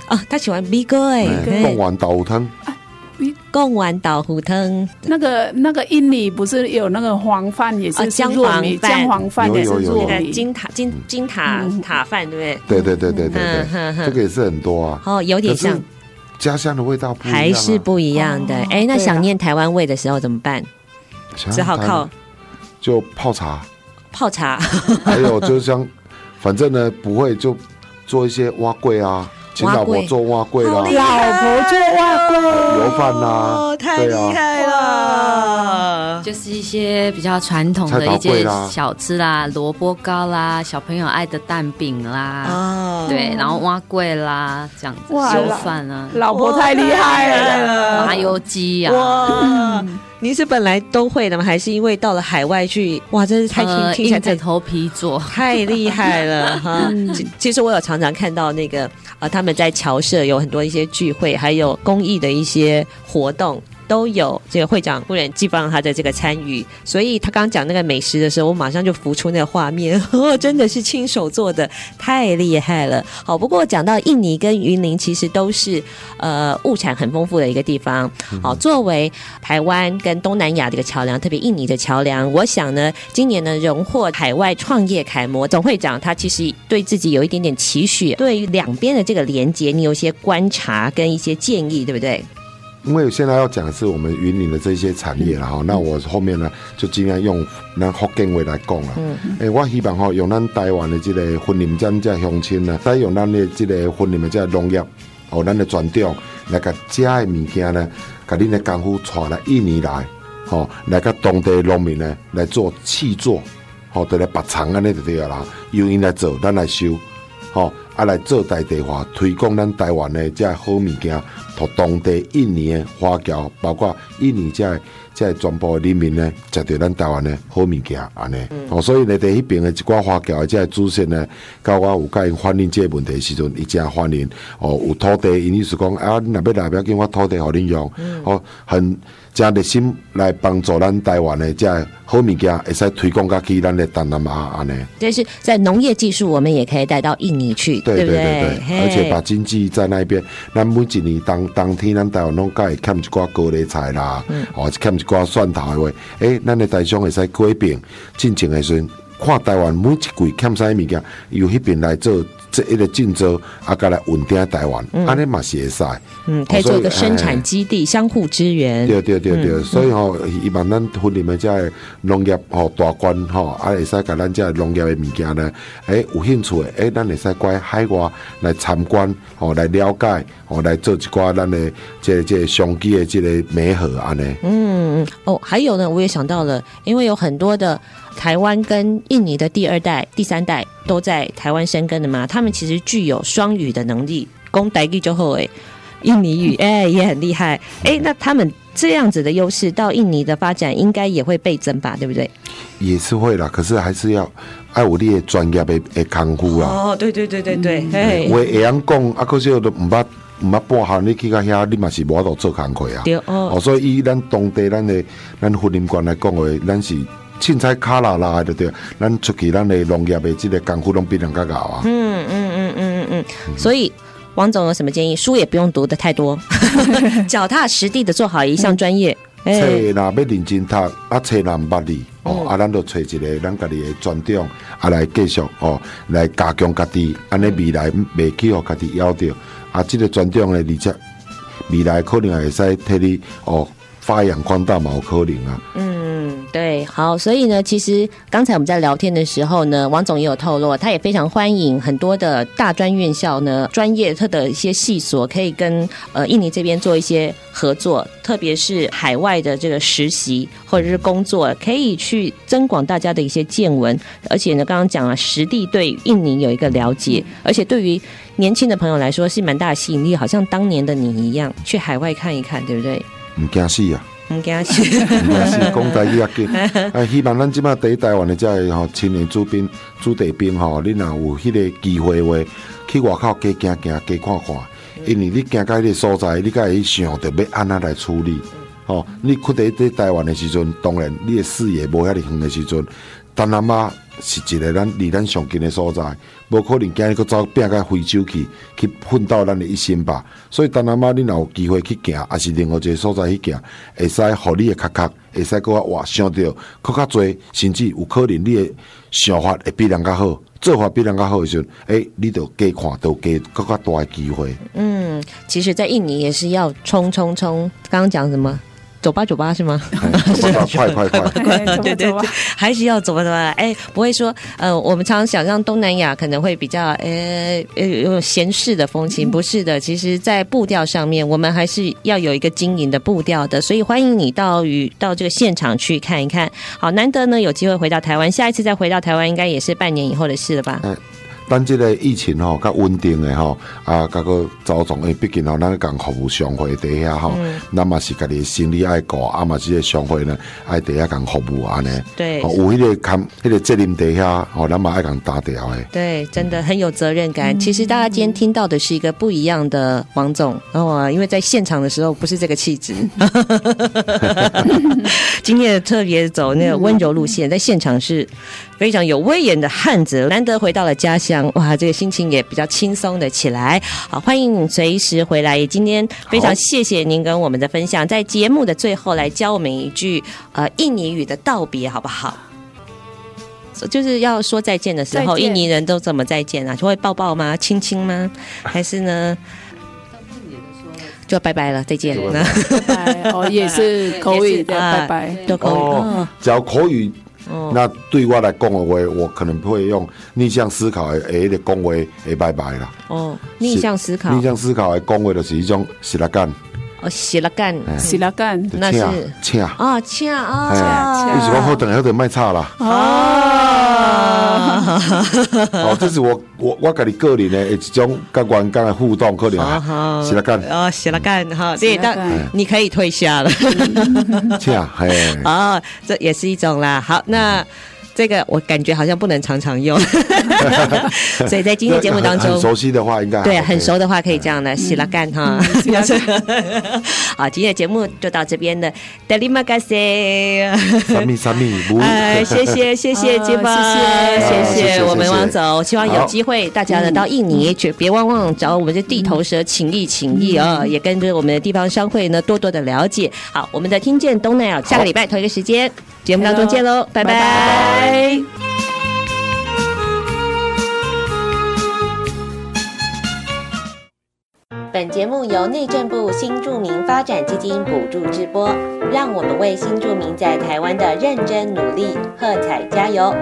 哦，他喜欢米糕哎，贡丸豆腐汤，贡丸豆腐汤。那个那个印尼不是有那个黄饭也是姜黄米姜黄饭也是糯米金塔金金塔塔饭对不对？对对对对对对，这个也是很多啊。哦，有点像。家乡的味道不一样、啊、还是不一样的。哎、哦，那想念台湾味的时候怎么办？只好靠就泡茶，泡茶。还有就像，反正呢不会就做一些碗粿啊，请老婆做碗粿啦，老婆做碗粿，油饭啦，太厉害了、啊！就是一些比较传统的一些小吃啦，萝卜糕啦，小朋友爱的蛋饼啦。哦对，然后碗粿啦，这样子油饭啊，老婆太厉害了，麻油鸡啊。哇，你是本来都会的吗？还是因为到了海外去？哇，真是太听起来硬着头皮做，太厉害了哈！其实我有常常看到那个啊，他们在侨社有很多一些聚会，还有公益的一些活动。都有这个会长夫人基本上他在这个参与，所以他刚讲那个美食的时候，我马上就浮出那个画面，哦、真的是亲手做的，太厉害了。好，不过讲到印尼跟云林，其实都是呃物产很丰富的一个地方。好，作为台湾跟东南亚的一个桥梁，特别印尼的桥梁，我想呢，今年呢荣获海外创业楷模，总会长他其实对自己有一点点期许，对于两边的这个连结，你有一些观察跟一些建议，对不对？因为现在要讲的是我们云林的这些产业啦，哈、嗯，那我后面呢就尽量用咱福建话来讲啦。嗯，诶、欸，我希望吼用咱台湾的这个婚林咱这乡亲呢，再用咱的这个婚林的这农业，哦，咱的传统来甲遮的物件呢，甲恁的功夫传来印尼来，吼、哦，来甲当地农民呢来做契作，吼、哦，就来拔厂安尼就对啦，由因来做，咱来收，吼、哦。啊，来做在地化，推广咱台湾的这好物件，和当地印尼的华侨，包括印尼这这全部的人民呢，食到咱台湾的好物件安尼。哦，所以呢，在迄边的一寡华侨的这祖先呢，到我有甲因反映这问题的时阵，伊真反映。哦，有土地，因意思讲啊，你若要来，不要紧，我土地互恁用。哦，很真热心来帮助咱台湾的这好物件，会使推广到去咱的东南亚安尼。就是在农业技术，我们也可以带到印尼去。对对对 对, 对，而且把经济在那边，咱每一年当当天，咱台湾拢介欠一寡高丽菜啦，嗯、哦，欠一寡蒜头的话，诶，咱的台商会使改变，进前的时阵，看台湾每一季欠啥物件，由迄边来做这一个进招，啊，再来稳定台湾，安尼嘛是会使，嗯，可以做一个生产基地，相互支援。对对对对，嗯、所以吼、哦，希望咱分林的这个农业吼、哦、大官吼、哦，啊会使甲咱这农业的物件呢，诶有兴趣诶，咱会使过海外来参观，吼、哦、来了解，吼、哦、来做一寡咱的这个、这个、商机的这个美好安尼。嗯哦，还有呢，我也想到了，因为有很多的。台湾跟印尼的第二代、第三代都在台湾生根的嘛，他们其实具有双语的能力，讲台语就好诶，印尼语哎、欸、也很厉害哎、欸，那他们这样子的优势到印尼的发展应该也会倍增吧，对不对？也是会啦，可是还是要爱有你的专业的的功夫啦。哦，对对对对对，嗯、我会晓讲啊，可是我都唔捌。毋捌半项你去到遐，你嘛是无法度做工课啊。对哦。哦，所以以咱当地咱的咱婚姻观来讲的，咱是凊彩卡啦啦的对对。咱出去咱的农业的这个功夫拢比人家高啊。嗯嗯嗯嗯嗯嗯。所以王总有什么建议？书也不用读的太多，脚踏实地的做好一项专业。册若要认真读，啊册若毋捌字，哦啊，咱就找一个咱家己的专长，啊来继续哦，来加强家己，安尼未来袂去互家己夭掉。啊，这个专长咧，而且未来可能也会使替你哦发扬光大，冇可能啊。嗯，对，好，所以呢，其实刚才我们在聊天的时候呢，王总也有透露，他也非常欢迎很多的大专院校呢，专业特的一些系所可以跟呃印尼这边做一些合作，特别是海外的这个实习或者是工作，可以去增广大家的一些见闻，而且呢，刚刚讲了实地对印尼有一个了解，而且对于年轻的朋友来说是蛮大的吸引力，好像当年的你一样，去海外看一看，对不对？唔惊死啊！唔惊死，唔惊死，讲台语也紧。啊，希望咱即马在台湾的这吼青年驻兵、驻地兵吼，你若有迄个机会话，去外口加行行、加看看，因为你行到迄个所在，你才会想着要安那来处理。哦，你去在在台湾的时阵，当然你的视野无遐尼远的时阵，但阿妈。是一个咱离咱上近的所在，无可能今日去走变到非洲去，去奋斗咱的一生吧。所以，当阿妈你若有机会去行，也是另外一个所在去行，会使互你的壳壳，会使搁较活，想到搁较多，甚至有可能你的想法会比人较好，做法比人较好的时阵，哎、欸，你就加看，就加搁较大的机会。嗯，其实，在印尼也是要冲冲冲，刚刚讲什么？走吧走吧是吗？快快快！对对对，还是要走吧走吧。哎，不会说呃，我们常常想象东南亚可能会比较呃呃有闲适的风情，不是的。其实，在步调上面，我们还是要有一个经营的步调的。所以，欢迎你到与到这个现场去看一看。好，难得呢有机会回到台湾，下一次再回到台湾，应该也是半年以后的事了吧？嗯咱这个疫情吼、哦，较稳定的吼、哦，啊，甲个周总，因毕竟吼，咱讲服务商会底下吼，咱嘛是家己心理爱顾，啊嘛是个商会呢，爱底下讲服务安尼。对。哦、有迄、那个看，迄、那个责任底下，吼、哦，咱嘛爱讲打掉的。对，真的很有责任感、嗯。其实大家今天听到的是一个不一样的王总，然、哦、后因为在现场的时候不是这个气质，今天特别走那个温柔路线，在现场是非常有威严的汉子，难得回到了家乡。哇，这个心情也比较轻松的起来。好，欢迎你随时回来。今天非常谢谢您跟我们的分享，在节目的最后来教我们一句呃印尼语的道别，好不好？就是要说再见的时候，印尼人都怎么再见啊？就会抱抱吗？亲亲吗？还是呢？就拜拜了，再见了。拜拜哦，也是口语的拜拜，都口语，只要口语。哦、那对我来讲的话，我可能会用逆向思考的诶的讲话诶拜拜啦。哦，逆向思考，逆向思考的讲话就是一种是啦干。哦，是啦干，是啦干，那是请啊请啊，你喜欢后等后等卖差啦。哦，哦，这是我我我家己个人的一种跟员工的互动，可能啊，是啦干啊，是啦干哈，所以但你可以退下了。请啊，嘿，哦，这也是一种啦。好，那。这个我感觉好像不能常常用所以在今天节目当中很熟悉的话应该对很熟的话可以这样的洗了干哈好今天的节目就到这边了 Terima kasih 谢谢谢谢金宝谢谢我们王总希望有机会大家呢到印尼别忘忘找我们的地头蛇情谊情谊哦，也跟着我们的地方商会呢多多的了解好我们的听见东南亚下个礼拜同一个时间节目当中见喽，拜拜。本节目由内政部新住民发展基金补助直播，让我们为新住民在台湾的认真努力喝彩加油。